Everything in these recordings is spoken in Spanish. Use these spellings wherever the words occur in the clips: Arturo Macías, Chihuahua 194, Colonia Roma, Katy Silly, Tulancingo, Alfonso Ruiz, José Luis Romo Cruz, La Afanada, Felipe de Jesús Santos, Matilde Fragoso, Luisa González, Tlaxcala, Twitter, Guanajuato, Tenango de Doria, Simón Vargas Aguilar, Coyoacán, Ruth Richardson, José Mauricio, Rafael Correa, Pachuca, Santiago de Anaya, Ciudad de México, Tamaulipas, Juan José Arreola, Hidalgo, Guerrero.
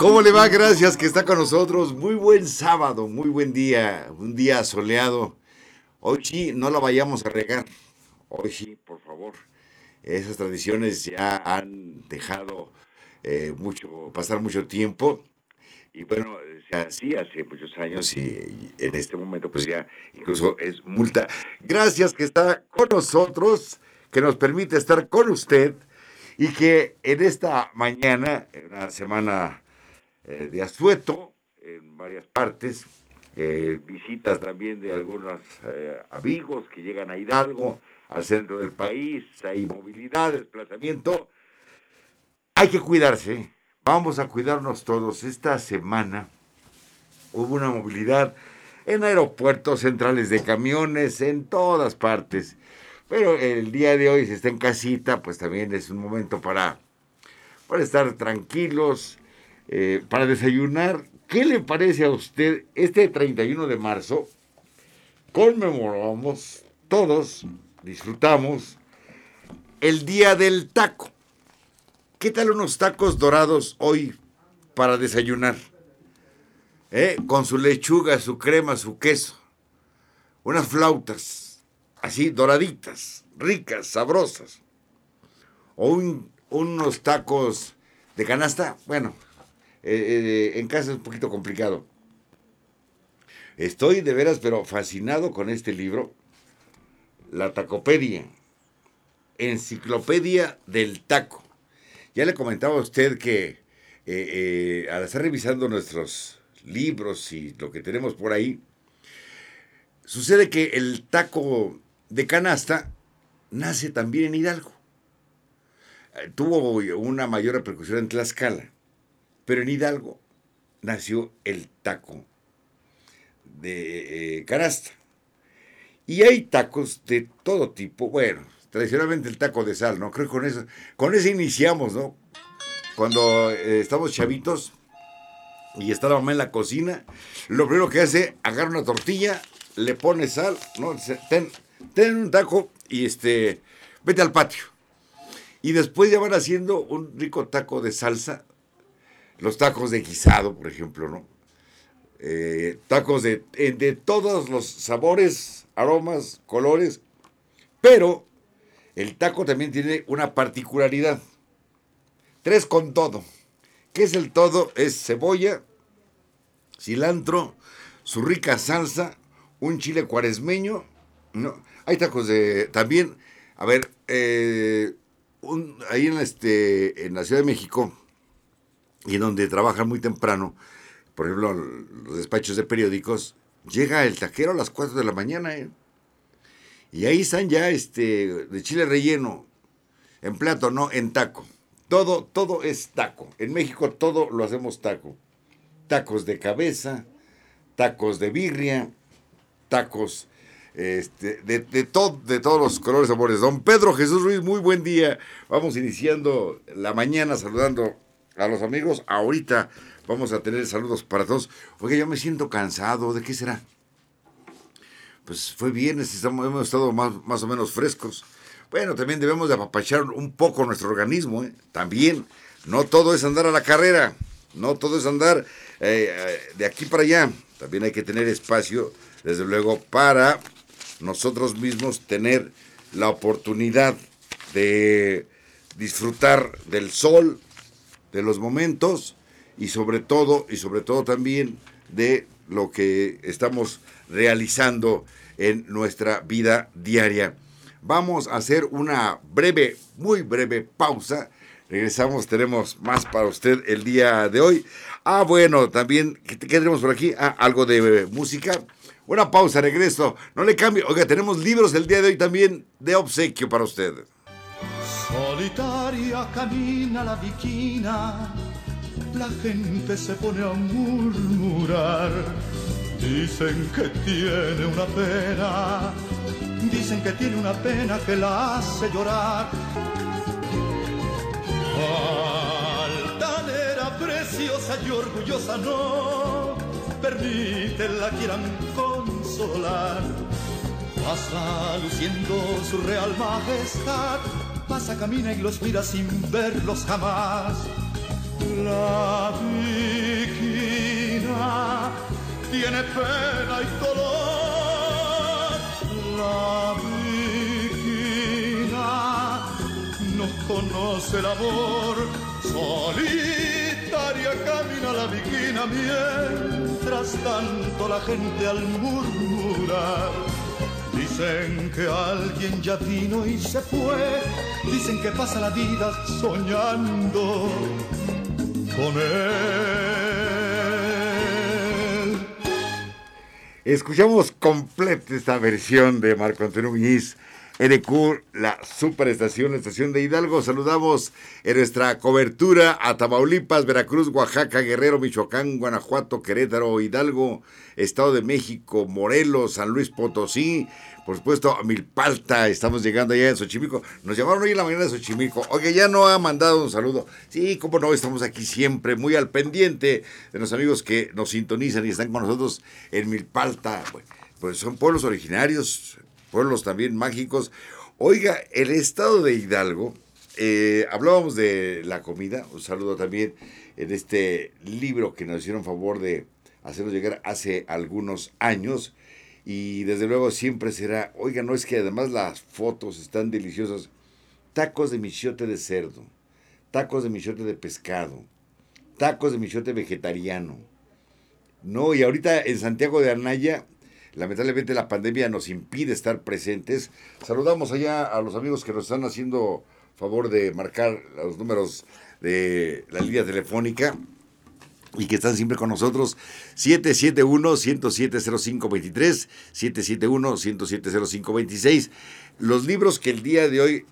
¿Cómo le va? Gracias que está con nosotros. Muy buen sábado, muy buen día, un día soleado. Hoy sí, no la vayamos a regar. Hoy sí, por favor. Esas tradiciones ya han dejado pasar mucho tiempo. Y bueno, así hace muchos años y en este momento pues ya incluso es multa. Gracias que está con nosotros, que nos permite estar con usted y que en esta mañana, en una semana de asueto en varias partes, visitas también de algunos amigos que llegan a Hidalgo, al centro del país, hay movilidad, desplazamiento. Hay que cuidarse, vamos a cuidarnos todos. Esta semana hubo una movilidad en aeropuertos, centrales de camiones, en todas partes. Pero el día de hoy, si está en casita, pues también es un momento para estar tranquilos, para desayunar. ¿Qué le parece a usted? Este 31 de marzo conmemoramos, todos disfrutamos, el Día del Taco. ¿Qué tal unos tacos dorados hoy para desayunar? Con su lechuga, su crema, su queso. Unas flautas, así doraditas, ricas, sabrosas. O unos tacos de canasta, bueno... en casa es un poquito complicado. Estoy de veras pero fascinado con este libro, La Tacopedia, Enciclopedia del Taco. Ya le comentaba a usted que al estar revisando nuestros libros y lo que tenemos por ahí, sucede que el taco de canasta nace también en Hidalgo. Tuvo una mayor repercusión en Tlaxcala, pero en Hidalgo nació el taco de canasta. Y hay tacos de todo tipo. Bueno, tradicionalmente el taco de sal, ¿no? Creo que con eso iniciamos, ¿no? Cuando estamos chavitos y está la mamá en la cocina, lo primero que hace, agarra una tortilla, le pone sal, ¿no? Ten un taco y vete al patio. Y después ya van haciendo un rico taco de salsa. Los tacos de guisado, por ejemplo, ¿no? Tacos de todos los sabores, aromas, colores. Pero el taco también tiene una particularidad. Tres con todo. ¿Qué es el todo? Es cebolla, cilantro, su rica salsa, un chile cuaresmeño. No, hay tacos de... También, a ver, ahí en la Ciudad de México... y en donde trabajan muy temprano, por ejemplo, los despachos de periódicos, llega el taquero a las 4 de la mañana, y ahí están ya de chile relleno, en plato, no, en taco. Todo es taco. En México todo lo hacemos taco. Tacos de cabeza, tacos de birria, tacos de todos los colores, sabores. Don Pedro Jesús Ruiz, muy buen día. Vamos iniciando la mañana saludando a los amigos. Ahorita vamos a tener saludos para todos. Oiga, yo me siento cansado. ¿De qué será? Pues fue viernes, hemos estado más o menos frescos. Bueno, también debemos de apapachar un poco nuestro organismo, ¿eh? También, no todo es andar a la carrera. No todo es andar de aquí para allá. También hay que tener espacio, desde luego, para nosotros mismos tener la oportunidad de disfrutar del sol, de los momentos y sobre todo también de lo que estamos realizando en nuestra vida diaria. Vamos a hacer una breve, muy breve pausa. Regresamos, tenemos más para usted el día de hoy. Bueno, también, ¿qué tenemos por aquí? Algo de música, Una pausa, regreso. No le cambie. Oiga, tenemos libros el día de hoy también de obsequio para usted. Solitaria camina la viquina, la gente se pone a murmurar. Dicen que tiene una pena, dicen que tiene una pena que la hace llorar. Altanera, preciosa y orgullosa, no permite la quieran consolar. Pasa luciendo su real majestad, pasa, camina y los mira sin verlos jamás. La viquina tiene pena y dolor. La viquina no conoce el amor. Solitaria camina la viquina, mientras tanto la gente al murmurar. Dicen que alguien ya vino y se fue, dicen que pasa la vida soñando con él. Escuchamos completa esta versión de Marco Antonio Muñiz, EDQ, la superestación, la estación de Hidalgo. Saludamos en nuestra cobertura a Tamaulipas, Veracruz, Oaxaca, Guerrero, Michoacán, Guanajuato, Querétaro, Hidalgo, Estado de México, Morelos, San Luis Potosí, por supuesto a Milpalta. Estamos llegando allá en Xochimilco. Nos llamaron hoy en la mañana de Xochimilco. Oye, ya no ha mandado un saludo. Sí, cómo no, estamos aquí siempre muy al pendiente de los amigos que nos sintonizan y están con nosotros en Milpalta. Pues son pueblos originarios, pueblos también mágicos. Oiga, el estado de Hidalgo, hablábamos de la comida, un saludo también en este libro que nos hicieron favor de hacernos llegar hace algunos años, y desde luego siempre será, oiga, no es que además las fotos están deliciosas, tacos de michiote de cerdo, tacos de michiote de pescado, tacos de michiote vegetariano, no, y ahorita en Santiago de Anaya, lamentablemente la pandemia nos impide estar presentes. Saludamos allá a los amigos que nos están haciendo favor de marcar los números de la línea telefónica y que están siempre con nosotros. 771-107-0523, 771-107-0526. Los libros que el día de hoy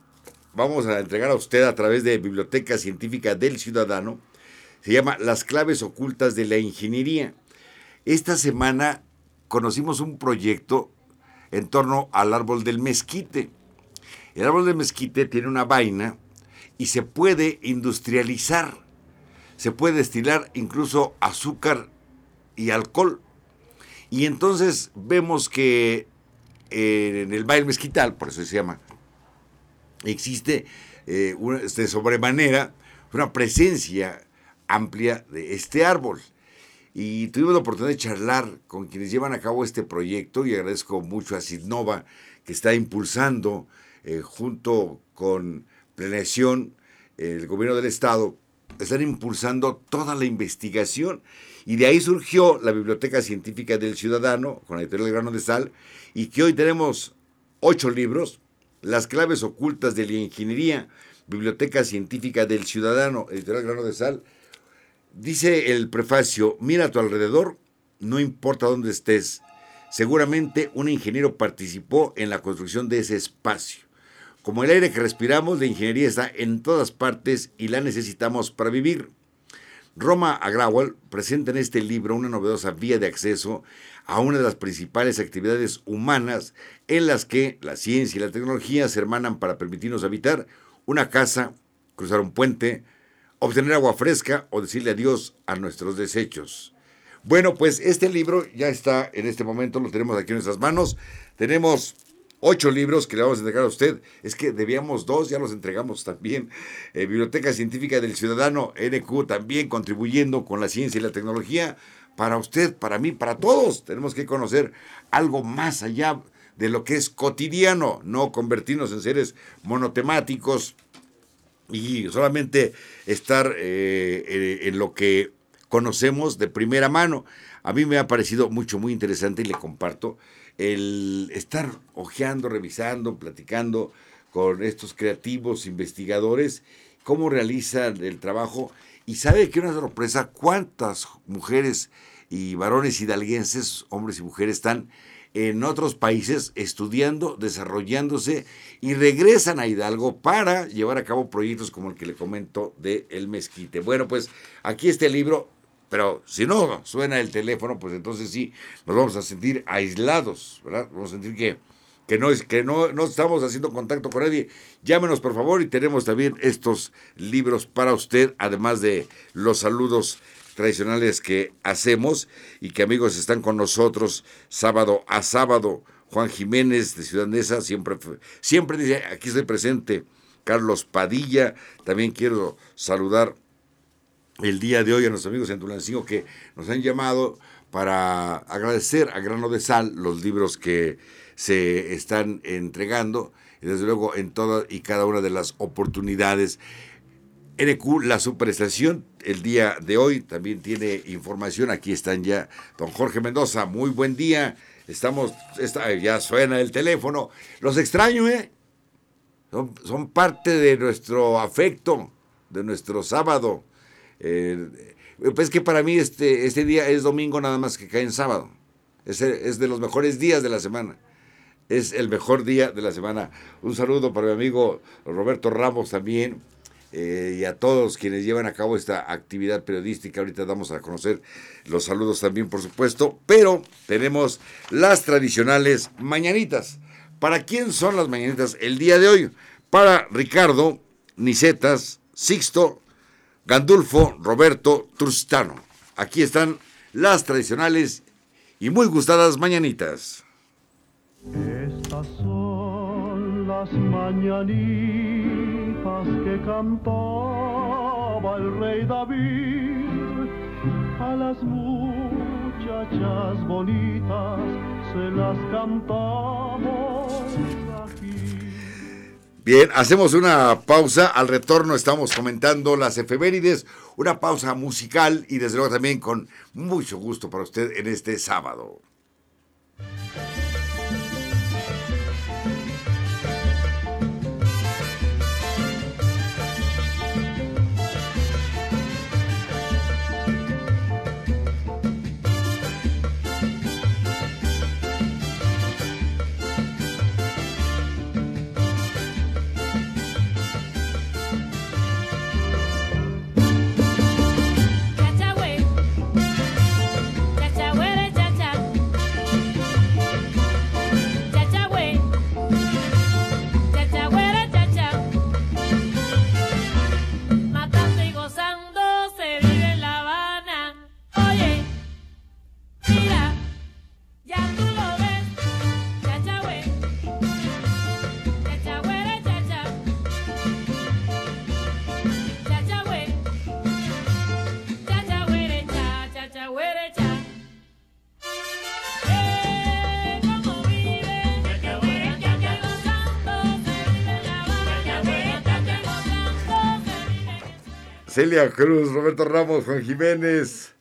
vamos a entregar a usted a través de Biblioteca Científica del Ciudadano se llama Las Claves Ocultas de la Ingeniería. Esta semana conocimos un proyecto en torno al árbol del mezquite. El árbol del mezquite tiene una vaina y se puede industrializar. Se puede destilar incluso azúcar y alcohol. Y entonces vemos que en el Valle del Mezquital, por eso se llama, existe de sobremanera una presencia amplia de este árbol. Y tuvimos la oportunidad de charlar con quienes llevan a cabo este proyecto y agradezco mucho a Sidnova que está impulsando junto con Planeación, el gobierno del estado, están impulsando toda la investigación y de ahí surgió la Biblioteca Científica del Ciudadano con la editorial Grano de Sal y que hoy tenemos 8 libros, Las Claves Ocultas de la Ingeniería, Biblioteca Científica del Ciudadano, editorial Grano de Sal. Dice el prefacio, mira a tu alrededor, no importa dónde estés. Seguramente un ingeniero participó en la construcción de ese espacio. Como el aire que respiramos, la ingeniería está en todas partes y la necesitamos para vivir. Roma Agrawal presenta en este libro una novedosa vía de acceso a una de las principales actividades humanas en las que la ciencia y la tecnología se hermanan para permitirnos habitar una casa, cruzar un puente, obtener agua fresca o decirle adiós a nuestros desechos. Bueno, pues este libro ya está en este momento, lo tenemos aquí en nuestras manos. Tenemos 8 libros que le vamos a entregar a usted. Es que debíamos 2, ya los entregamos también. Biblioteca Científica del Ciudadano, NQ, también contribuyendo con la ciencia y la tecnología. Para usted, para mí, para todos. Tenemos que conocer algo más allá de lo que es cotidiano. No convertirnos en seres monotemáticos y solamente estar en lo que conocemos de primera mano. A mí me ha parecido mucho, muy interesante y le comparto el estar hojeando, revisando, platicando con estos creativos investigadores, cómo realizan el trabajo. Y sabe que una sorpresa, cuántas mujeres y varones hidalguenses, hombres y mujeres, están en otros países estudiando, desarrollándose, y regresan a Hidalgo para llevar a cabo proyectos como el que le comento de El Mezquite. Bueno, pues aquí este libro, pero si no suena el teléfono, pues entonces sí, nos vamos a sentir aislados, ¿verdad? Vamos a sentir que no estamos haciendo contacto con nadie. Llámenos, por favor, y tenemos también estos libros para usted, además de los saludos tradicionales que hacemos y que, amigos, están con nosotros sábado a sábado. Juan Jiménez de Ciudad Neza siempre dice, aquí estoy presente. Carlos Padilla, también quiero saludar el día de hoy a nuestros amigos en Tulancingo que nos han llamado para agradecer a Grano de Sal los libros que se están entregando, y desde luego en todas y cada una de las oportunidades. NQ, la superestación, el día de hoy también tiene información. Aquí están ya. Don Jorge Mendoza, muy buen día. Ya suena el teléfono. Los extraño, ¿eh? Son parte de nuestro afecto, de nuestro sábado. Pues que para mí este día es domingo, nada más que cae en sábado. Es de los mejores días de la semana. Es el mejor día de la semana. Un saludo para mi amigo Roberto Ramos también, y a todos quienes llevan a cabo esta actividad periodística. Ahorita damos a conocer los saludos también, por supuesto, pero tenemos las tradicionales mañanitas. ¿Para quién son las mañanitas el día de hoy? Para Ricardo, Nicetas, Sixto, Gandulfo, Roberto, Trustano. Aquí están las tradicionales y muy gustadas mañanitas. Estas son las mañanitas que cantaba el rey David. A las muchachas bonitas se las cantamos aquí. Bien, hacemos una pausa. Al retorno estamos comentando las efemérides, una pausa musical y desde luego también con mucho gusto para usted en este sábado. Celia Cruz, Roberto Ramos, Juan Jiménez,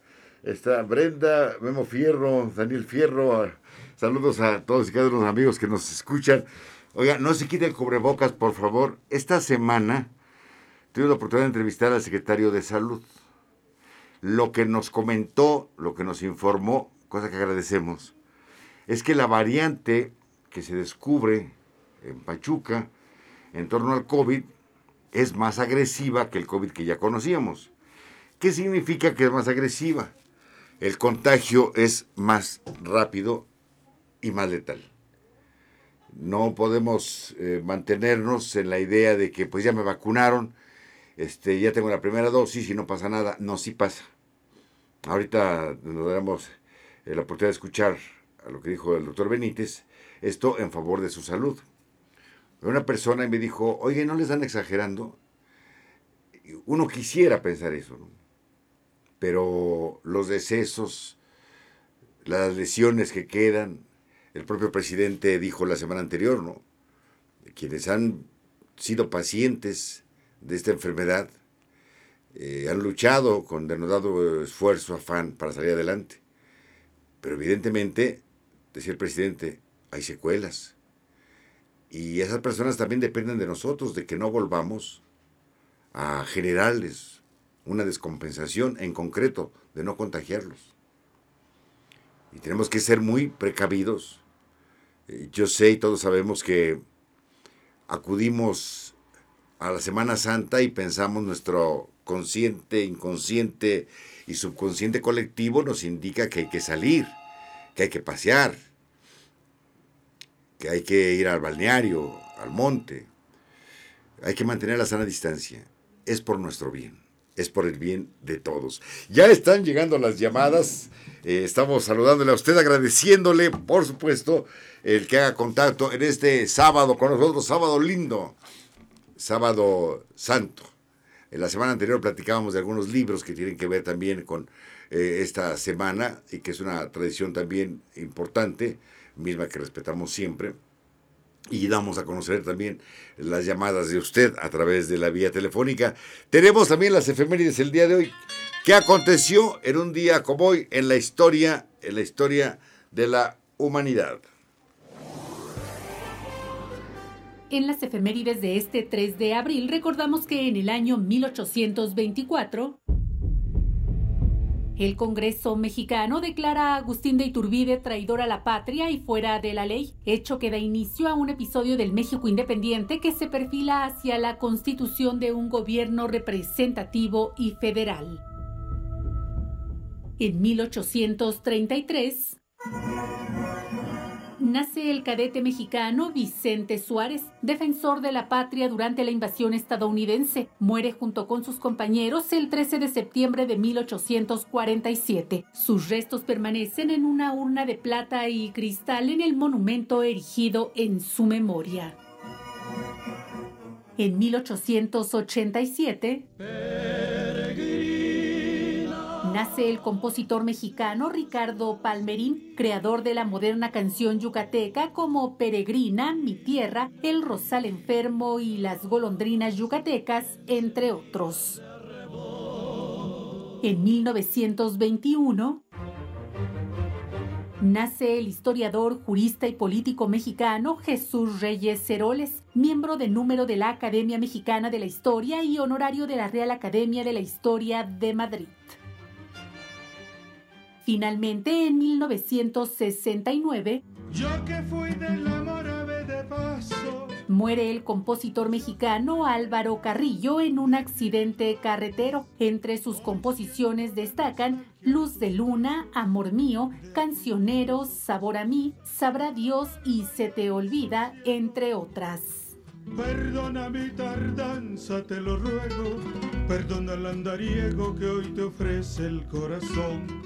está Brenda, Memo Fierro, Daniel Fierro. Saludos a todos y cada uno de los amigos que nos escuchan. Oiga, no se quiten cubrebocas, por favor. Esta semana tuve la oportunidad de entrevistar al secretario de Salud. Lo que nos comentó, lo que nos informó, cosa que agradecemos, es que la variante que se descubre en Pachuca en torno al COVID es más agresiva que el COVID que ya conocíamos. ¿Qué significa que es más agresiva? El contagio es más rápido y más letal. No podemos mantenernos en la idea de que pues ya me vacunaron, ya tengo la primera dosis y no pasa nada. No, sí pasa. Ahorita nos daremos la oportunidad de escuchar a lo que dijo el doctor Benítez, esto en favor de su salud. Una persona me dijo, oye, ¿no le están exagerando? Uno quisiera pensar eso, ¿no? Pero los decesos, las lesiones que quedan, el propio presidente dijo la semana anterior, ¿no? Quienes han sido pacientes de esta enfermedad han luchado con denodado esfuerzo, afán para salir adelante. Pero evidentemente, decía el presidente, hay secuelas. Y esas personas también dependen de nosotros, de que no volvamos a generarles una descompensación, en concreto, de no contagiarlos. y tenemos que ser muy precavidos. Yo sé y todos sabemos que acudimos a la Semana Santa y pensamos nuestro consciente, inconsciente y subconsciente colectivo nos indica que hay que salir, que hay que pasear, que hay que ir al balneario, al monte. Hay que mantener la sana distancia. Es por nuestro bien, es por el bien de todos. Ya están llegando las llamadas. Estamos saludándole a usted, agradeciéndole, por supuesto, el que haga contacto en este sábado con nosotros, sábado lindo, sábado santo. En la semana anterior platicábamos de algunos libros que tienen que ver también con esta semana y que es una tradición también importante, misma que respetamos siempre. Y damos a conocer también las llamadas de usted a través de la vía telefónica. Tenemos también las efemérides el día de hoy. ¿Qué aconteció en un día como hoy en la historia de la humanidad? En las efemérides de este 3 de abril recordamos que en el año 1824... el Congreso mexicano declara a Agustín de Iturbide traidor a la patria y fuera de la ley, hecho que da inicio a un episodio del México independiente que se perfila hacia la constitución de un gobierno representativo y federal. En 1833... nace el cadete mexicano Vicente Suárez, defensor de la patria durante la invasión estadounidense. Muere junto con sus compañeros el 13 de septiembre de 1847. Sus restos permanecen en una urna de plata y cristal en el monumento erigido en su memoria. En 1887... nace el compositor mexicano Ricardo Palmerín, creador de la moderna canción yucateca como Peregrina, Mi Tierra, El Rosal Enfermo y Las Golondrinas Yucatecas, entre otros. En 1921... nace el historiador, jurista y político mexicano Jesús Reyes Heroles, miembro de número de la Academia Mexicana de la Historia y honorario de la Real Academia de la Historia de Madrid. Finalmente, en 1969, yo que fui del amor ave de paso, muere el compositor mexicano Álvaro Carrillo en un accidente carretero. Entre sus composiciones destacan Luz de Luna, Amor Mío, Cancioneros, Sabor a Mí, Sabrá Dios y Se Te Olvida, entre otras. Perdona mi tardanza, te lo ruego, perdona el andariego que hoy te ofrece el corazón.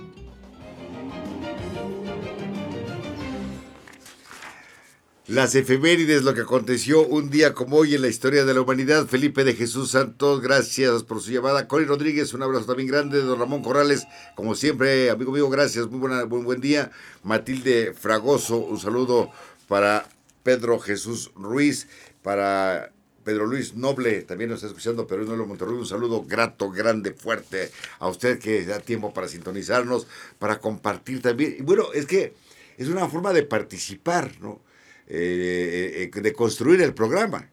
Las efemérides, lo que aconteció un día como hoy en la historia de la humanidad. Felipe de Jesús Santos, gracias por su llamada. Cori Rodríguez, un abrazo también grande. Don Ramón Corrales, como siempre, amigo mío, gracias. Muy buen día. Matilde Fragoso, un saludo para Pedro Jesús Ruiz, para Pedro Luis Noble, también nos está escuchando, pero no lo Monterrey, un saludo grato, grande, fuerte a usted que da tiempo para sintonizarnos, para compartir también. Y bueno, es que es una forma de participar, ¿no? De construir el programa,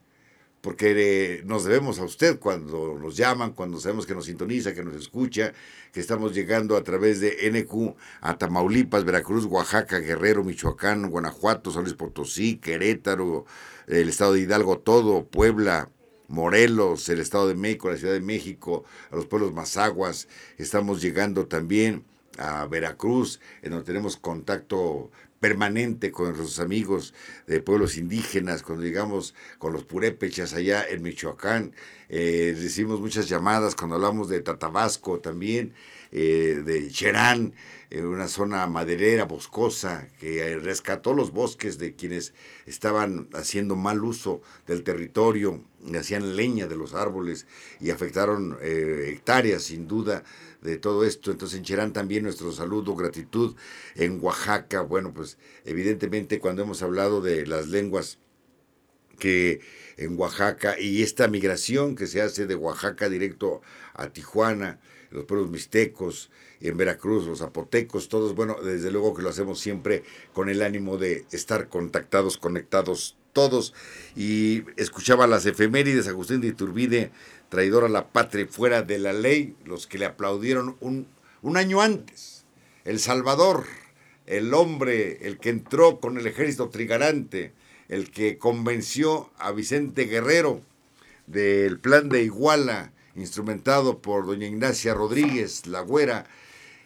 porque nos debemos a usted cuando nos llaman, cuando sabemos que nos sintoniza, que nos escucha, que estamos llegando a través de NQ a Tamaulipas, Veracruz, Oaxaca, Guerrero, Michoacán, Guanajuato, San Luis Potosí, Querétaro, el Estado de Hidalgo, todo, Puebla, Morelos, el Estado de México, la Ciudad de México, a los pueblos mazaguas. Estamos llegando también a Veracruz, en donde tenemos contacto permanente con nuestros amigos de pueblos indígenas, cuando llegamos con los purépechas allá en Michoacán, recibimos muchas llamadas cuando hablamos de Tatabasco también, de Cherán, una zona maderera, boscosa, que rescató los bosques de quienes estaban haciendo mal uso del territorio, hacían leña de los árboles y afectaron hectáreas, sin duda, de todo esto. Entonces en Cherán también nuestro saludo, gratitud. En Oaxaca, bueno, pues evidentemente cuando hemos hablado de las lenguas que en Oaxaca y esta migración que se hace de Oaxaca directo a Tijuana, los pueblos mixtecos, en Veracruz, los zapotecos, todos, bueno, desde luego que lo hacemos siempre con el ánimo de estar contactados, conectados todos. Y escuchaba las efemérides, Agustín de Iturbide, traidor a la patria fuera de la ley, los que le aplaudieron un año antes, El Salvador, el hombre, el que entró con el ejército trigarante, el que convenció a Vicente Guerrero del plan de Iguala, instrumentado por doña Ignacia Rodríguez, la Güera,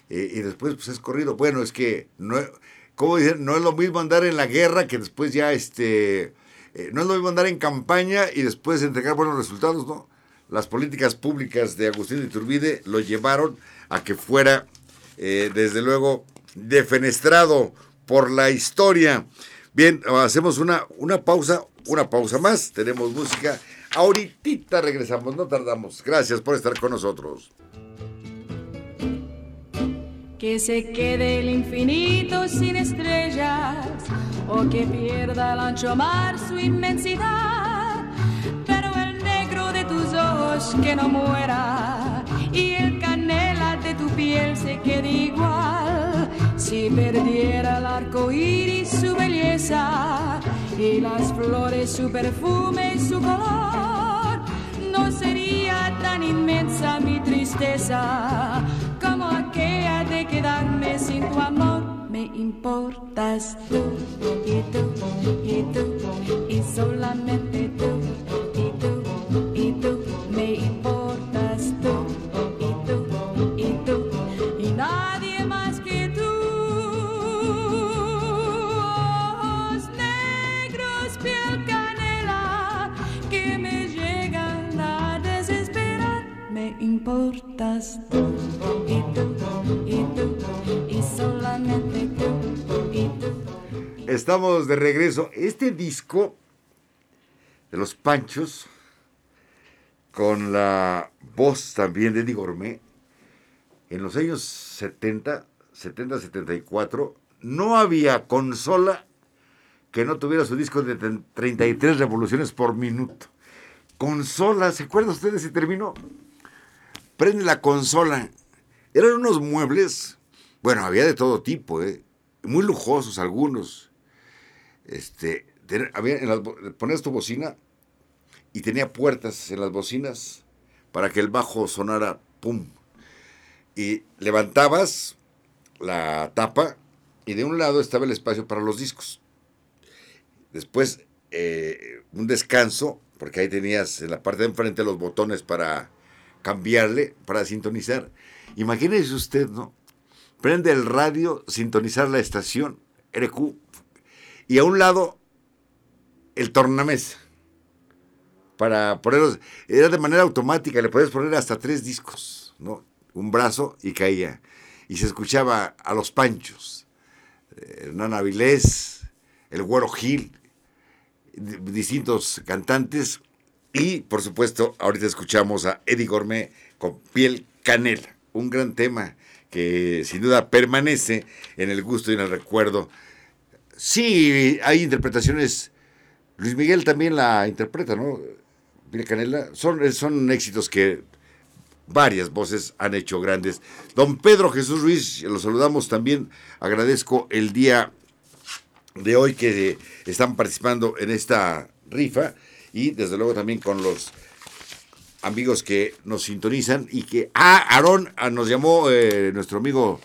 y después pues es corrido. Bueno, es que, no, ¿cómo dicen? No es lo mismo andar en la guerra que después ya, no es lo mismo andar en campaña y después entregar buenos resultados, ¿no? Las políticas públicas de Agustín Iturbide lo llevaron a que fuera, desde luego, defenestrado por la historia. Bien, hacemos una pausa más, tenemos música. Ahorita regresamos, no tardamos. Gracias por estar con nosotros. Que se quede el infinito sin estrellas, o que pierda el ancho mar su inmensidad, pero el negro de tus ojos que no muera, y el canela de tu piel se quede igual. Si perdiera el arco iris su belleza, y las flores su perfume y su color, no sería tan inmensa mi tristeza como aquella de quedarme sin tu amor. Me importas tú, y tú, y tú, y solamente tú, y tú, y tú. Me importas tú, y tú, y tú, y nadie más que tú. Ojos negros, piel canela, que me llegan a desesperar. Me importas tú, y tú, y tú, y solamente tú, y tú. Estamos de regreso. Este disco de los Panchos, con la voz también de Eddie Gourmet, en los años 70, 74, no había consola que no tuviera su disco de 33 revoluciones por minuto. Consola, ¿se acuerdan ustedes si terminó? Prende la consola. Eran unos muebles, bueno, había de todo tipo, muy lujosos algunos. Ponías tu bocina y tenía puertas en las bocinas para que el bajo sonara pum. Y levantabas la tapa y de un lado estaba el espacio para los discos. Después un descanso, porque ahí tenías en la parte de enfrente los botones para cambiarle, para sintonizar. Imagínese usted, ¿no? Prende el radio, sintonizar la estación RQ y a un lado el tornamesa. Para ponerlos, era de manera automática, le podías poner hasta 3 discos, ¿no? Un brazo y caía. Y se escuchaba a los Panchos, Hernán Avilés, el Güero Gil, distintos cantantes. Y, por supuesto, ahorita escuchamos a Eddie Gourmet con Piel Canela, un gran tema que sin duda permanece en el gusto y en el recuerdo. Sí, hay interpretaciones. Luis Miguel también la interpreta, ¿no? Piel Canela, son éxitos que varias voces han hecho grandes. Don Pedro Jesús Ruiz, lo saludamos también. Agradezco el día de hoy que están participando en esta rifa y desde luego también con los amigos que nos sintonizan y que... Aarón, nos llamó nuestro amigo,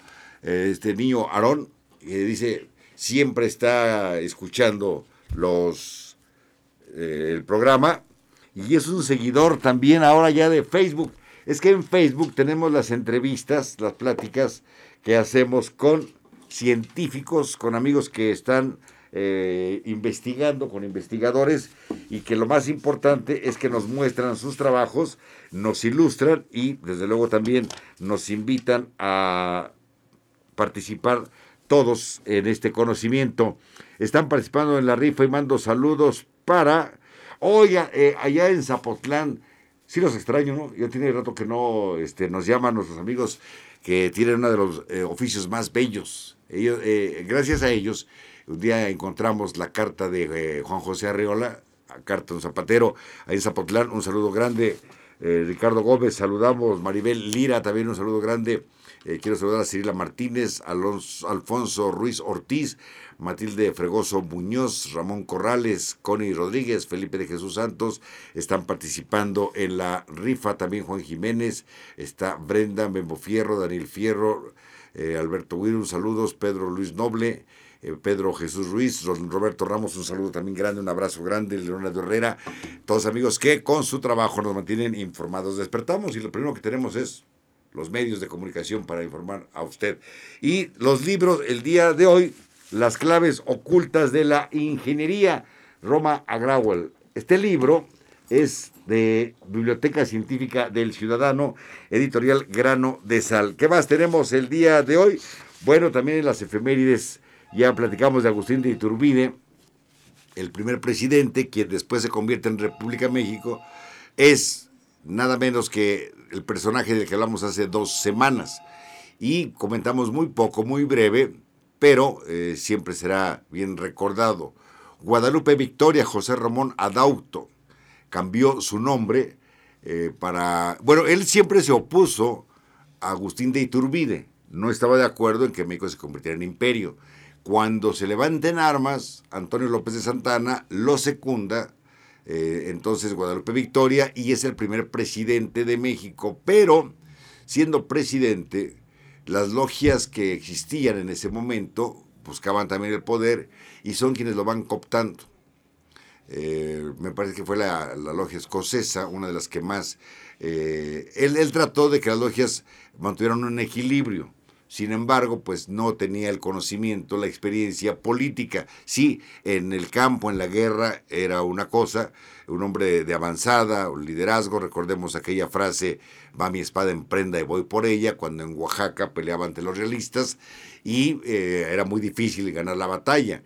niño Aarón, que dice, siempre está escuchando el programa y es un seguidor también ahora ya de Facebook. Es que en Facebook tenemos las entrevistas, las pláticas que hacemos con científicos, con amigos que están investigando, con investigadores, y que lo más importante es que nos muestran sus trabajos, nos ilustran y desde luego también nos invitan a participar todos en este conocimiento. Están participando en la rifa y mando saludos para... Oiga, allá en Zapotlán, sí los extraño, ¿no? Ya tiene rato que no nos llaman nuestros amigos que tienen uno de los oficios más bellos. Ellos, gracias a ellos, un día encontramos la carta de Juan José Arreola, carta de un zapatero, ahí en Zapotlán, un saludo grande. Ricardo Gómez, saludamos. Maribel Lira, también un saludo grande. Quiero saludar a Cirila Martínez, Alfonso Ruiz Ortiz, Matilde Fragoso Muñoz, Ramón Corrales, Cori Rodríguez, Felipe de Jesús Santos. Están participando en la rifa también Juan Jiménez, está Brenda Membo Fierro, Daniel Fierro, Alberto Wirus, saludos, Pedro Luis Noble, Pedro Jesús Ruiz, Roberto Ramos, un saludo también grande, un abrazo grande, Leonardo Herrera, todos amigos que con su trabajo nos mantienen informados. Despertamos y lo primero que tenemos es los medios de comunicación para informar a usted. Y los libros, el día de hoy, Las Claves Ocultas de la Ingeniería, Roma Agrawal. Este libro es de Biblioteca Científica del Ciudadano, editorial Grano de Sal. ¿Qué más tenemos el día de hoy? Bueno, también en las efemérides ya platicamos de Agustín de Iturbide, el primer presidente, quien después se convierte en República México, es nada menos que el personaje del que hablamos hace 2 semanas. Y comentamos muy poco, muy breve, pero siempre será bien recordado. Guadalupe Victoria José Ramón Adauto cambió su nombre para... Bueno, él siempre se opuso a Agustín de Iturbide. No estaba de acuerdo en que México se convirtiera en imperio. Cuando se levanta en armas, Antonio López de Santana lo secunda, entonces Guadalupe Victoria, y es el primer presidente de México. Pero, siendo presidente, las logias que existían en ese momento buscaban también el poder y son quienes lo van cooptando. Me parece que fue la logia escocesa, una de las que más... Él trató de que las logias mantuvieran un equilibrio. Sin embargo, pues no tenía el conocimiento, la experiencia política. Sí, en el campo, en la guerra, era una cosa, un hombre de avanzada, un liderazgo. Recordemos aquella frase, va mi espada en prenda y voy por ella, cuando en Oaxaca peleaba ante los realistas y era muy difícil ganar la batalla.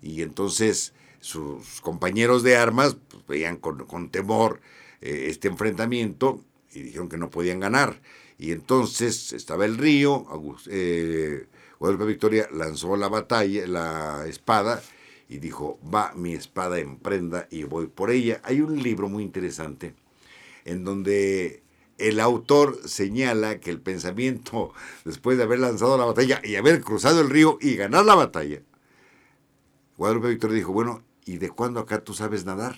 Y entonces sus compañeros de armas pues, veían con temor este enfrentamiento y dijeron que no podían ganar. Y entonces estaba el río, Guadalupe Victoria lanzó la espada y dijo, va mi espada en prenda y voy por ella. Hay un libro muy interesante en donde el autor señala que el pensamiento, después de haber lanzado la batalla y haber cruzado el río y ganar la batalla, Guadalupe Victoria dijo, bueno, ¿y de cuándo acá tú sabes nadar?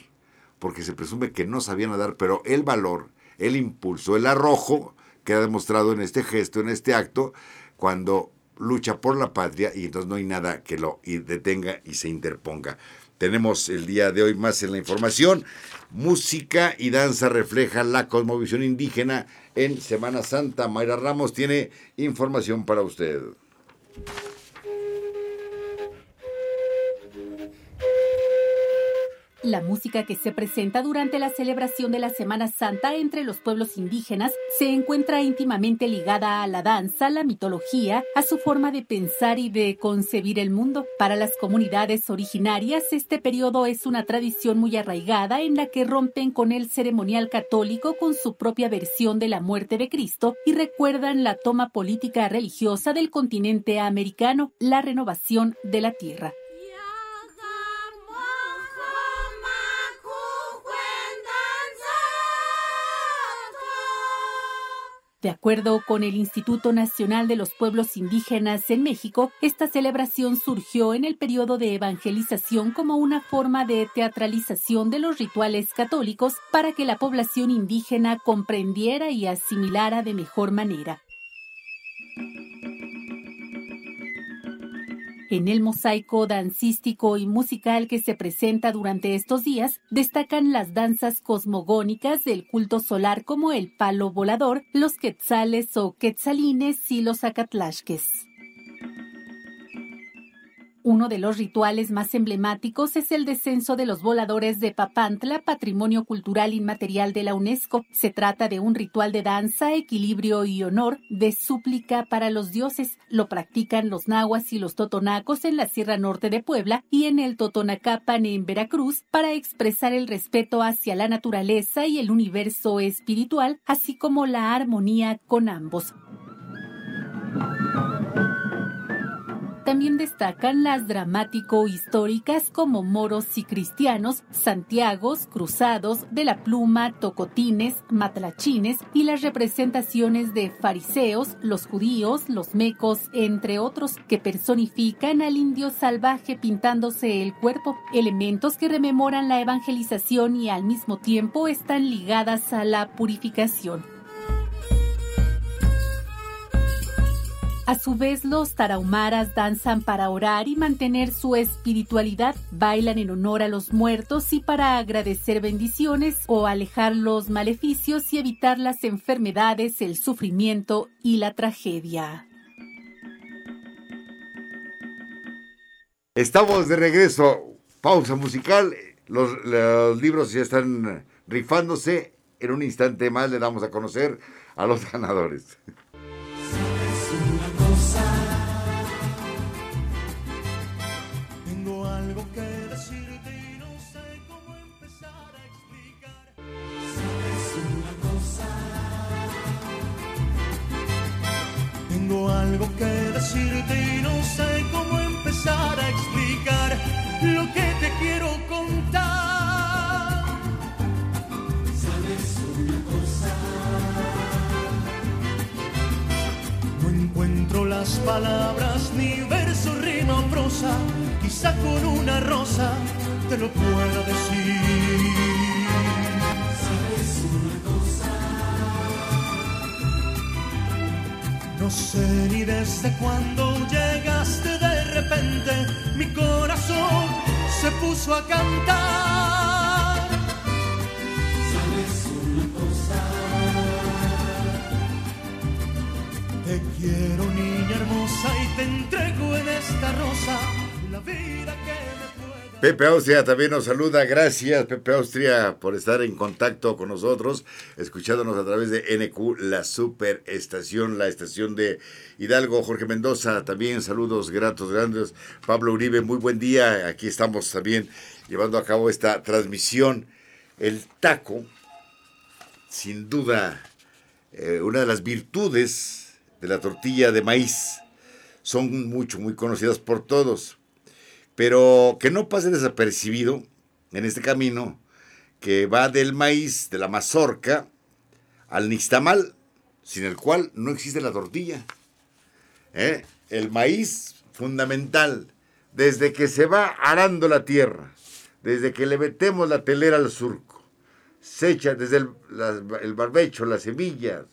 Porque se presume que no sabía nadar, pero el valor, el impulso, el arrojo, queda demostrado en este gesto, en este acto, cuando lucha por la patria y entonces no hay nada que lo detenga y se interponga. Tenemos el día de hoy más en la información. Música y danza reflejan la cosmovisión indígena en Semana Santa. Mayra Ramos tiene información para usted. La música que se presenta durante la celebración de la Semana Santa entre los pueblos indígenas se encuentra íntimamente ligada a la danza, la mitología, a su forma de pensar y de concebir el mundo. Para las comunidades originarias, este periodo es una tradición muy arraigada en la que rompen con el ceremonial católico con su propia versión de la muerte de Cristo y recuerdan la toma política religiosa del continente americano, la renovación de la tierra. De acuerdo con el Instituto Nacional de los Pueblos Indígenas en México, esta celebración surgió en el periodo de evangelización como una forma de teatralización de los rituales católicos para que la población indígena comprendiera y asimilara de mejor manera. En el mosaico dancístico y musical que se presenta durante estos días, destacan las danzas cosmogónicas del culto solar como el palo volador, los quetzales o quetzalines y los acatlashques. Uno de los rituales más emblemáticos es el descenso de los voladores de Papantla, Patrimonio Cultural Inmaterial de la UNESCO. Se trata de un ritual de danza, equilibrio y honor, de súplica para los dioses. Lo practican los nahuas y los totonacos en la Sierra Norte de Puebla y en el Totonacapan en Veracruz para expresar el respeto hacia la naturaleza y el universo espiritual, así como la armonía con ambos. También destacan las dramático-históricas como moros y cristianos, santiagos, cruzados, de la pluma, tocotines, matlachines y las representaciones de fariseos, los judíos, los mecos, entre otros, que personifican al indio salvaje pintándose el cuerpo, elementos que rememoran la evangelización y al mismo tiempo están ligadas a la purificación. A su vez, los tarahumaras danzan para orar y mantener su espiritualidad, bailan en honor a los muertos y para agradecer bendiciones o alejar los maleficios y evitar las enfermedades, el sufrimiento y la tragedia. Estamos de regreso, pausa musical, los libros ya están rifándose, en un instante más le damos a conocer a los ganadores. Tengo algo que decirte y no sé cómo empezar a explicar lo que te quiero contar. ¿Sabes una cosa? No encuentro las palabras, ni verso, rima o prosa. Quizá con una rosa te lo pueda decir. ¿Sabes una cosa? No sé ni desde cuándo llegaste de repente, mi corazón se puso a cantar. ¿Sabes una cosa? Te quiero, niña hermosa, y te entrego en esta rosa la vida que me pueda. Pepe Austria también nos saluda, gracias Pepe Austria por estar en contacto con nosotros, escuchándonos a través de NQ, la superestación, la estación de Hidalgo. Jorge Mendoza también, saludos gratos, grandes. Pablo Uribe, muy buen día, aquí estamos también llevando a cabo esta transmisión. El taco, sin duda, una de las virtudes de la tortilla de maíz, son muy conocidas por todos, pero que no pase desapercibido en este camino que va del maíz, de la mazorca, al nixtamal, sin el cual no existe la tortilla. El maíz fundamental, desde que se va arando la tierra, desde que le metemos la telera al surco, se echa desde el barbecho, las semillas,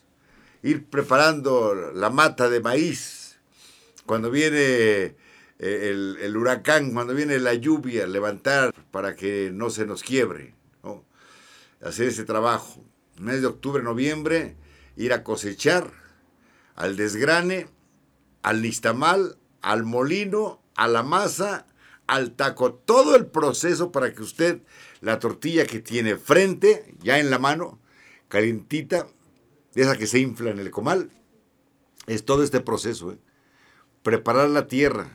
ir preparando la mata de maíz, cuando viene el huracán, cuando viene la lluvia, levantar para que no se nos quiebre, ¿no? Hacer ese trabajo. Mes de octubre, noviembre, ir a cosechar, al desgrane, al nixtamal, al molino, a la masa, al taco. Todo el proceso para que usted, la tortilla que tiene frente, ya en la mano, calientita, esa que se infla en el comal, es todo este proceso, ¿eh? Preparar la tierra,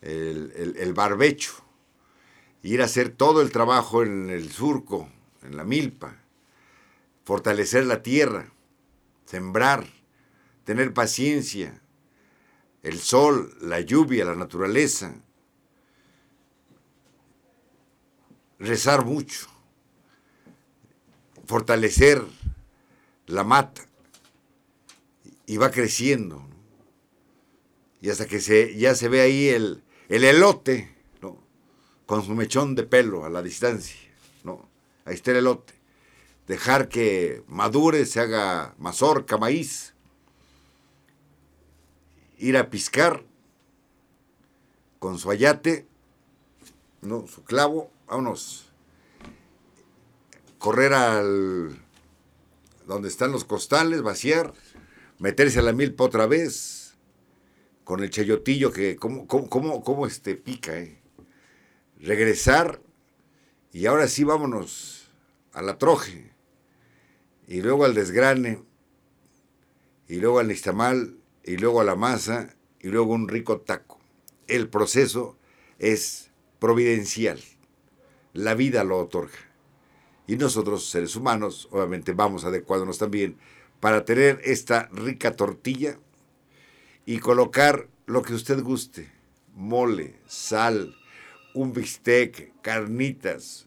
el barbecho, ir a hacer todo el trabajo en el surco, en la milpa, fortalecer la tierra, sembrar, tener paciencia, el sol, la lluvia, la naturaleza, rezar mucho, fortalecer la mata, y va creciendo, ¿no? Y hasta que ya se ve ahí el elote, ¿no? Con su mechón de pelo a la distancia, ¿no? Ahí está el elote. Dejar que madure, se haga mazorca, maíz. Ir a piscar con su ayate, ¿no? Su clavo, vámonos. Correr al donde están los costales, vaciar, meterse a la milpa otra vez, con el chayotillo que cómo pica, ¿eh? Regresar, y ahora sí vámonos a la troje, y luego al desgrane, y luego al nixtamal, y luego a la masa, y luego un rico taco. El proceso es providencial, la vida lo otorga, y nosotros, seres humanos, obviamente vamos adecuándonos también para tener esta rica tortilla, y colocar lo que usted guste, mole, sal, un bistec, carnitas.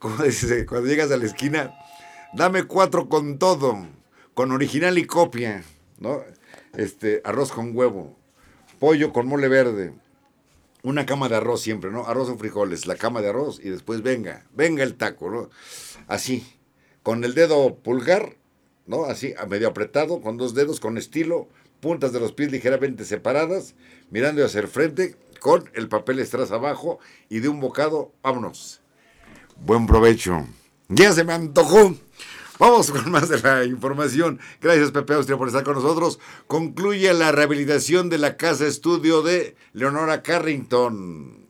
Como dice, cuando llegas a la esquina, dame 4 con todo, con original y copia, ¿no? Arroz con huevo, pollo con mole verde, una cama de arroz siempre, ¿no? Arroz o frijoles, la cama de arroz, y después venga el taco, ¿no? Así, con el dedo pulgar, ¿no? Así, medio apretado, con 2 dedos, con estilo, puntas de los pies ligeramente separadas, mirando hacia el frente, con el papel strass abajo y de un bocado, vámonos. Buen provecho. Ya se me antojó. Vamos con más de la información. Gracias, Pepe Austria, por estar con nosotros. Concluye la rehabilitación de la casa estudio de Leonora Carrington.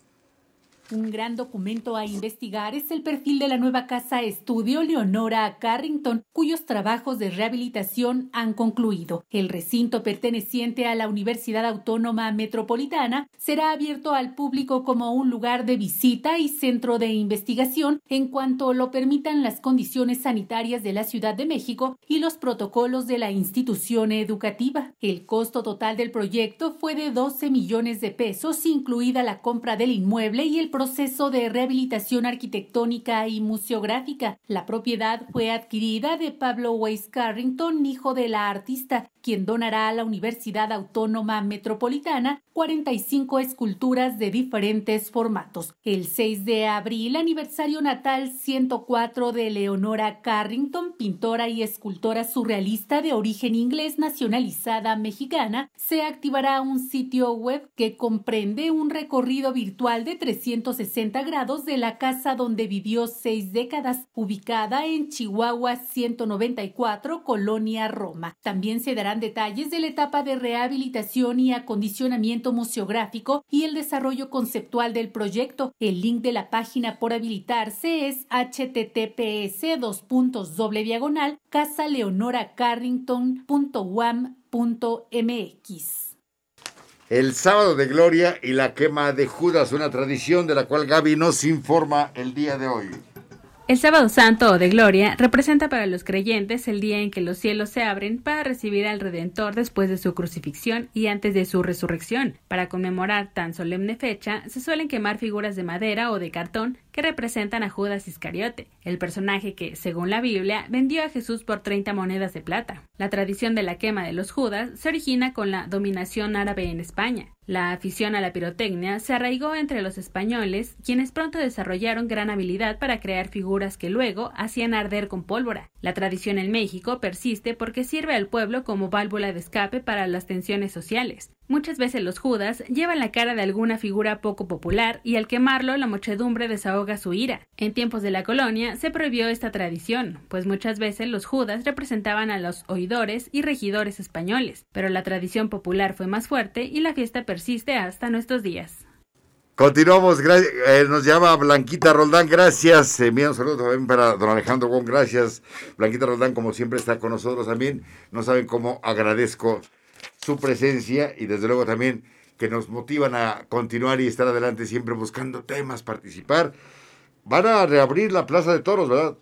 Un gran documento a investigar es el perfil de la nueva casa estudio Leonora Carrington, cuyos trabajos de rehabilitación han concluido. El recinto perteneciente a la Universidad Autónoma Metropolitana será abierto al público como un lugar de visita y centro de investigación en cuanto lo permitan las condiciones sanitarias de la Ciudad de México y los protocolos de la institución educativa. El costo total del proyecto fue de 12 millones de pesos, incluida la compra del inmueble y el proceso de rehabilitación arquitectónica y museográfica. La propiedad fue adquirida de Pablo Weiss Carrington, hijo de la artista, quien donará a la Universidad Autónoma Metropolitana 45 esculturas de diferentes formatos. El 6 de abril, aniversario natal 104 de Leonora Carrington, pintora y escultora surrealista de origen inglés nacionalizada mexicana, se activará un sitio web que comprende un recorrido virtual de 360 grados de la casa donde vivió 6 décadas, ubicada en Chihuahua 194, Colonia Roma. También se darán detalles de la etapa de rehabilitación y acondicionamiento museográfico y el desarrollo conceptual del proyecto. El link de la página por habilitarse es https://casaleonoracarrington.uam.mx. El sábado de gloria y la quema de Judas, una tradición de la cual Gaby nos informa el día de hoy. El sábado santo o de gloria representa para los creyentes el día en que los cielos se abren para recibir al Redentor después de su crucifixión y antes de su resurrección. Para conmemorar tan solemne fecha, se suelen quemar figuras de madera o de cartón que representan a Judas Iscariote, el personaje que, según la Biblia, vendió a Jesús por 30 monedas de plata. La tradición de la quema de los Judas se origina con la dominación árabe en España. La afición a la pirotecnia se arraigó entre los españoles, quienes pronto desarrollaron gran habilidad para crear figuras que luego hacían arder con pólvora. La tradición en México persiste porque sirve al pueblo como válvula de escape para las tensiones sociales. Muchas veces los Judas llevan la cara de alguna figura poco popular y al quemarlo la muchedumbre desahoga su ira. En tiempos de la colonia se prohibió esta tradición, pues muchas veces los Judas representaban a los oidores y regidores españoles, pero la tradición popular fue más fuerte y la fiesta persiste hasta nuestros días. Continuamos, gracias, nos llama Blanquita Roldán, gracias, un saludo también para don Alejandro Gómez, gracias. Blanquita Roldán, como siempre, está con nosotros también, no saben cómo agradezco su presencia y desde luego también que nos motivan a continuar y estar adelante siempre buscando temas, participar. Van a reabrir la Plaza de Toros, ¿verdad?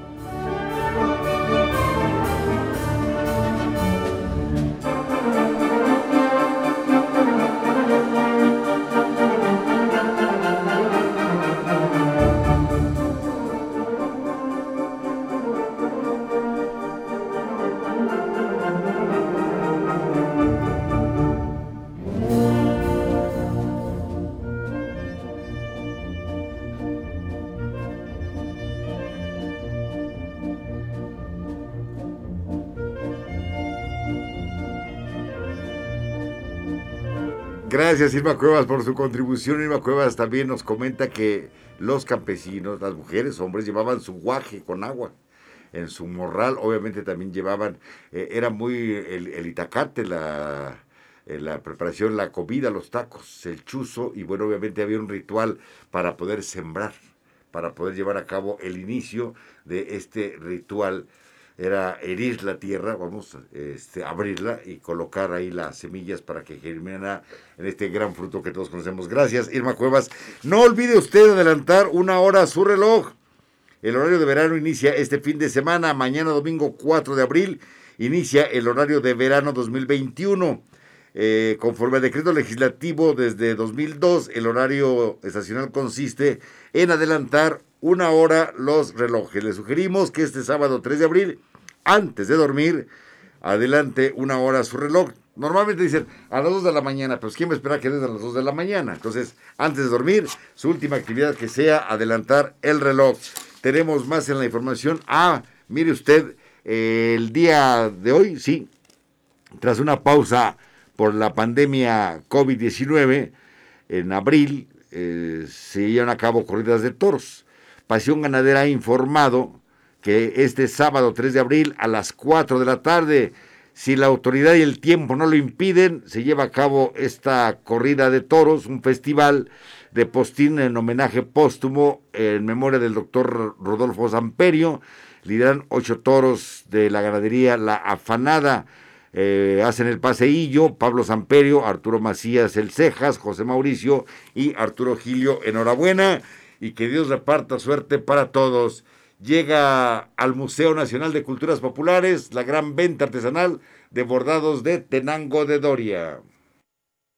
Gracias, Irma Cuevas, por su contribución. Irma Cuevas también nos comenta que los campesinos, las mujeres, hombres, llevaban su guaje con agua en su morral. Obviamente también llevaban, era muy el itacate, la preparación, la comida, los tacos, el chuzo. Y bueno, obviamente había un ritual para poder sembrar, para poder llevar a cabo el inicio de este ritual. Era herir la tierra, vamos, abrirla y colocar ahí las semillas para que germinara en este gran fruto que todos conocemos. Gracias, Irma Cuevas. No olvide usted adelantar una hora su reloj. El horario de verano inicia este fin de semana. Mañana, domingo 4 de abril, inicia el horario de verano 2021. Conforme al decreto legislativo desde 2002, el horario estacional consiste en adelantar una hora los relojes. Les sugerimos que este sábado 3 de abril, antes de dormir, adelante una hora su reloj. Normalmente dicen a las 2 de la mañana, pero ¿quién me espera que desde a las 2 de la mañana? Entonces, antes de dormir, su última actividad que sea adelantar el reloj. Tenemos más en la información. Mire usted, el día de hoy, sí, tras una pausa por la pandemia COVID-19, en abril se llevan a cabo corridas de toros. Pasión Ganadera ha informado que este sábado 3 de abril a las 4 de la tarde, si la autoridad y el tiempo no lo impiden, se lleva a cabo esta corrida de toros, un festival de postín en homenaje póstumo en memoria del doctor Rodolfo Samperio. Lideran 8 toros de la ganadería La Afanada. Hacen el paseillo Pablo Samperio, Arturo Macías El Cejas, José Mauricio y Arturo Gilio. Enhorabuena y que Dios reparta suerte para todos. Llega al Museo Nacional de Culturas Populares la gran venta artesanal de bordados de Tenango de Doria.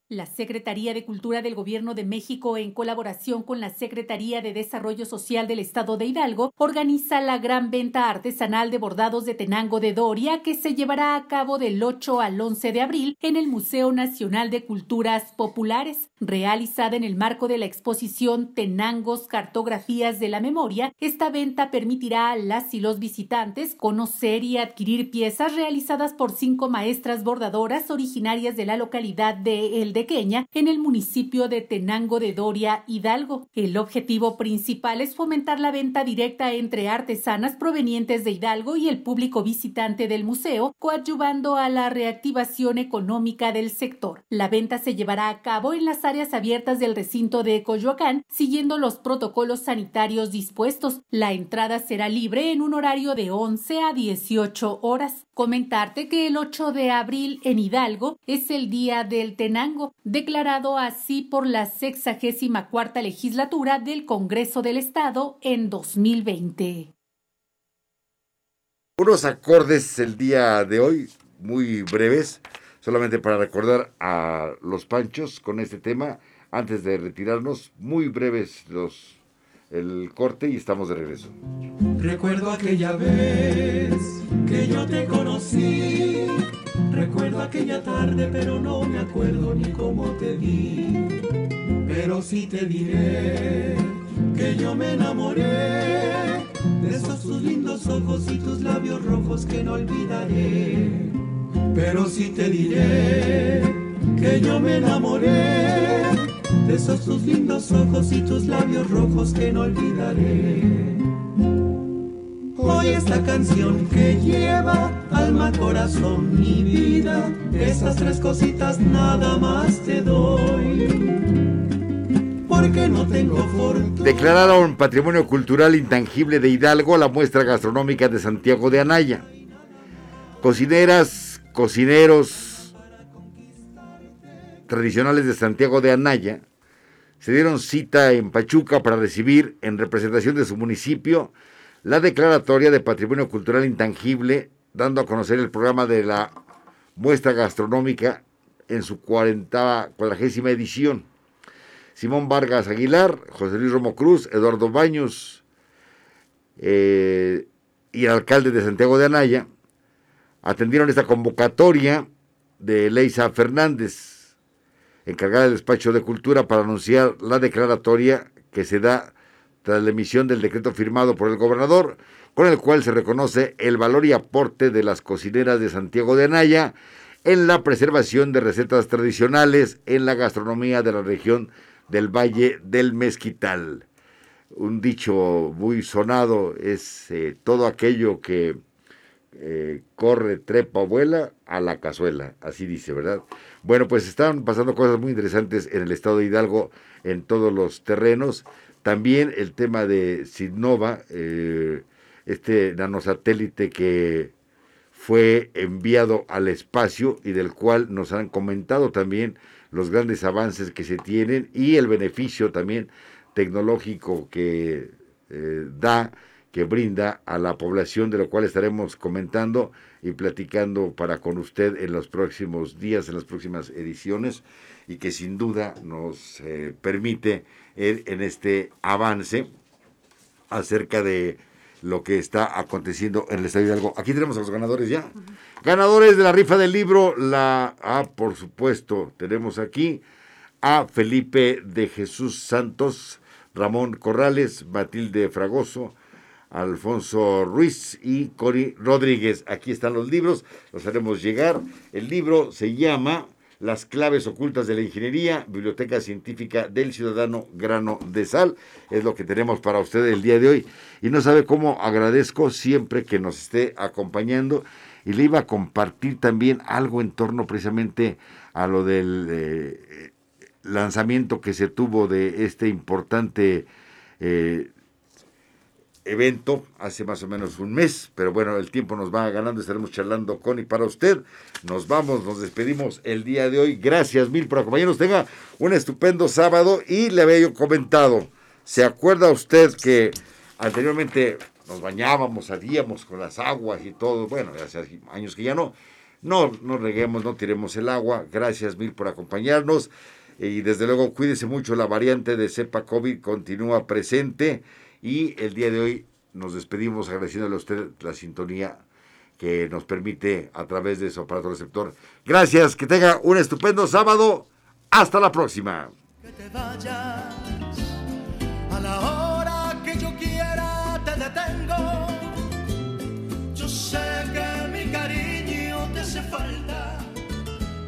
La Secretaría de Cultura del Gobierno de México, en colaboración con la Secretaría de Desarrollo Social del Estado de Hidalgo, organiza la gran venta artesanal de bordados de Tenango de Doria, que se llevará a cabo del 8 al 11 de abril en el Museo Nacional de Culturas Populares. Realizada en el marco de la exposición Tenangos, Cartografías de la Memoria, esta venta permitirá a las y los visitantes conocer y adquirir piezas realizadas por 5 maestras bordadoras originarias de la localidad de El Dequeña, en el municipio de Tenango de Doria, Hidalgo. El objetivo principal es fomentar la venta directa entre artesanas provenientes de Hidalgo y el público visitante del museo, coadyuvando a la reactivación económica del sector. La venta se llevará a cabo en las áreas abiertas del recinto de Coyoacán, siguiendo los protocolos sanitarios dispuestos. La entrada será libre en un horario de 11 a 18 horas. Comentarte que el 8 de abril en Hidalgo es el Día del Tenango, declarado así por la 64ª legislatura del Congreso del Estado en 2020. Unos acordes el día de hoy, muy breves, solamente para recordar a los panchos con este tema, antes de retirarnos, muy breves el corte y estamos de regreso. Recuerdo aquella vez que yo te conocí, recuerdo aquella tarde, pero no me acuerdo ni cómo te vi. Pero sí te diré que yo me enamoré de esos tus lindos ojos y tus labios rojos que no olvidaré. Pero sí te diré que yo me enamoré de esos tus lindos ojos y tus labios rojos que no olvidaré. Hoy es la canción que lleva alma, corazón, mi vida. Esas 3 cositas nada más te doy, porque no tengo fortuna. Declararon Patrimonio Cultural Intangible de Hidalgo la muestra gastronómica de Santiago de Anaya. Cocineras, cocineros tradicionales de Santiago de Anaya se dieron cita en Pachuca para recibir, en representación de su municipio, la declaratoria de Patrimonio Cultural Intangible, dando a conocer el programa de la muestra gastronómica en su 40ª edición. Simón Vargas Aguilar, José Luis Romo Cruz, Eduardo Baños y el alcalde de Santiago de Anaya atendieron esta convocatoria de Leisa Fernández, encargada del despacho de cultura, para anunciar la declaratoria que se da tras la emisión del decreto firmado por el gobernador, con el cual se reconoce el valor y aporte de las cocineras de Santiago de Anaya en la preservación de recetas tradicionales en la gastronomía de la región del Valle del Mezquital. Un dicho muy sonado es todo aquello que corre, trepa, vuela a la cazuela, así dice, ¿verdad? Bueno, pues están pasando cosas muy interesantes en el estado de Hidalgo, en todos los terrenos. También el tema de Sidnova, este nanosatélite que fue enviado al espacio y del cual nos han comentado también los grandes avances que se tienen y el beneficio también tecnológico que que brinda a la población, de lo cual estaremos comentando y platicando con usted en los próximos días, en las próximas ediciones, y que sin duda nos permite en este avance acerca de lo que está aconteciendo en el estado de Hidalgo. Aquí tenemos a los ganadores ya. Uh-huh. Ganadores de la rifa del libro, por supuesto, tenemos aquí a Felipe de Jesús Santos, Ramón Corrales, Matilde Fragoso, Alfonso Ruiz y Cori Rodríguez. Aquí están los libros, los haremos llegar. El libro se llama Las Claves Ocultas de la Ingeniería, Biblioteca Científica del Ciudadano, Grano de Sal. Es lo que tenemos para usted el día de hoy. Y no sabe cómo agradezco siempre que nos esté acompañando. Y le iba a compartir también algo en torno precisamente a lo del lanzamiento que se tuvo de este importante evento hace más o menos un mes, pero bueno, el tiempo nos va ganando, estaremos charlando con y para usted. Nos vamos, nos despedimos el día de hoy. Gracias mil por acompañarnos, tenga un estupendo sábado. Y le había yo comentado, ¿se acuerda usted que anteriormente nos bañábamos, salíamos con las aguas y todo? Bueno, hace años que ya no reguemos, no tiremos el agua. Gracias mil por acompañarnos y desde luego cuídese mucho. La variante de cepa COVID continúa presente. Y el día de hoy nos despedimos agradeciéndole a usted la sintonía que nos permite a través de su aparato receptor. Gracias, que tenga un estupendo sábado. Hasta la próxima. Que te vayas a la hora que yo quiera, te detengo. Yo sé que mi cariño te hace falta,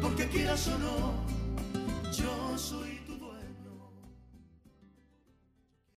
porque quieras o no, yo soy.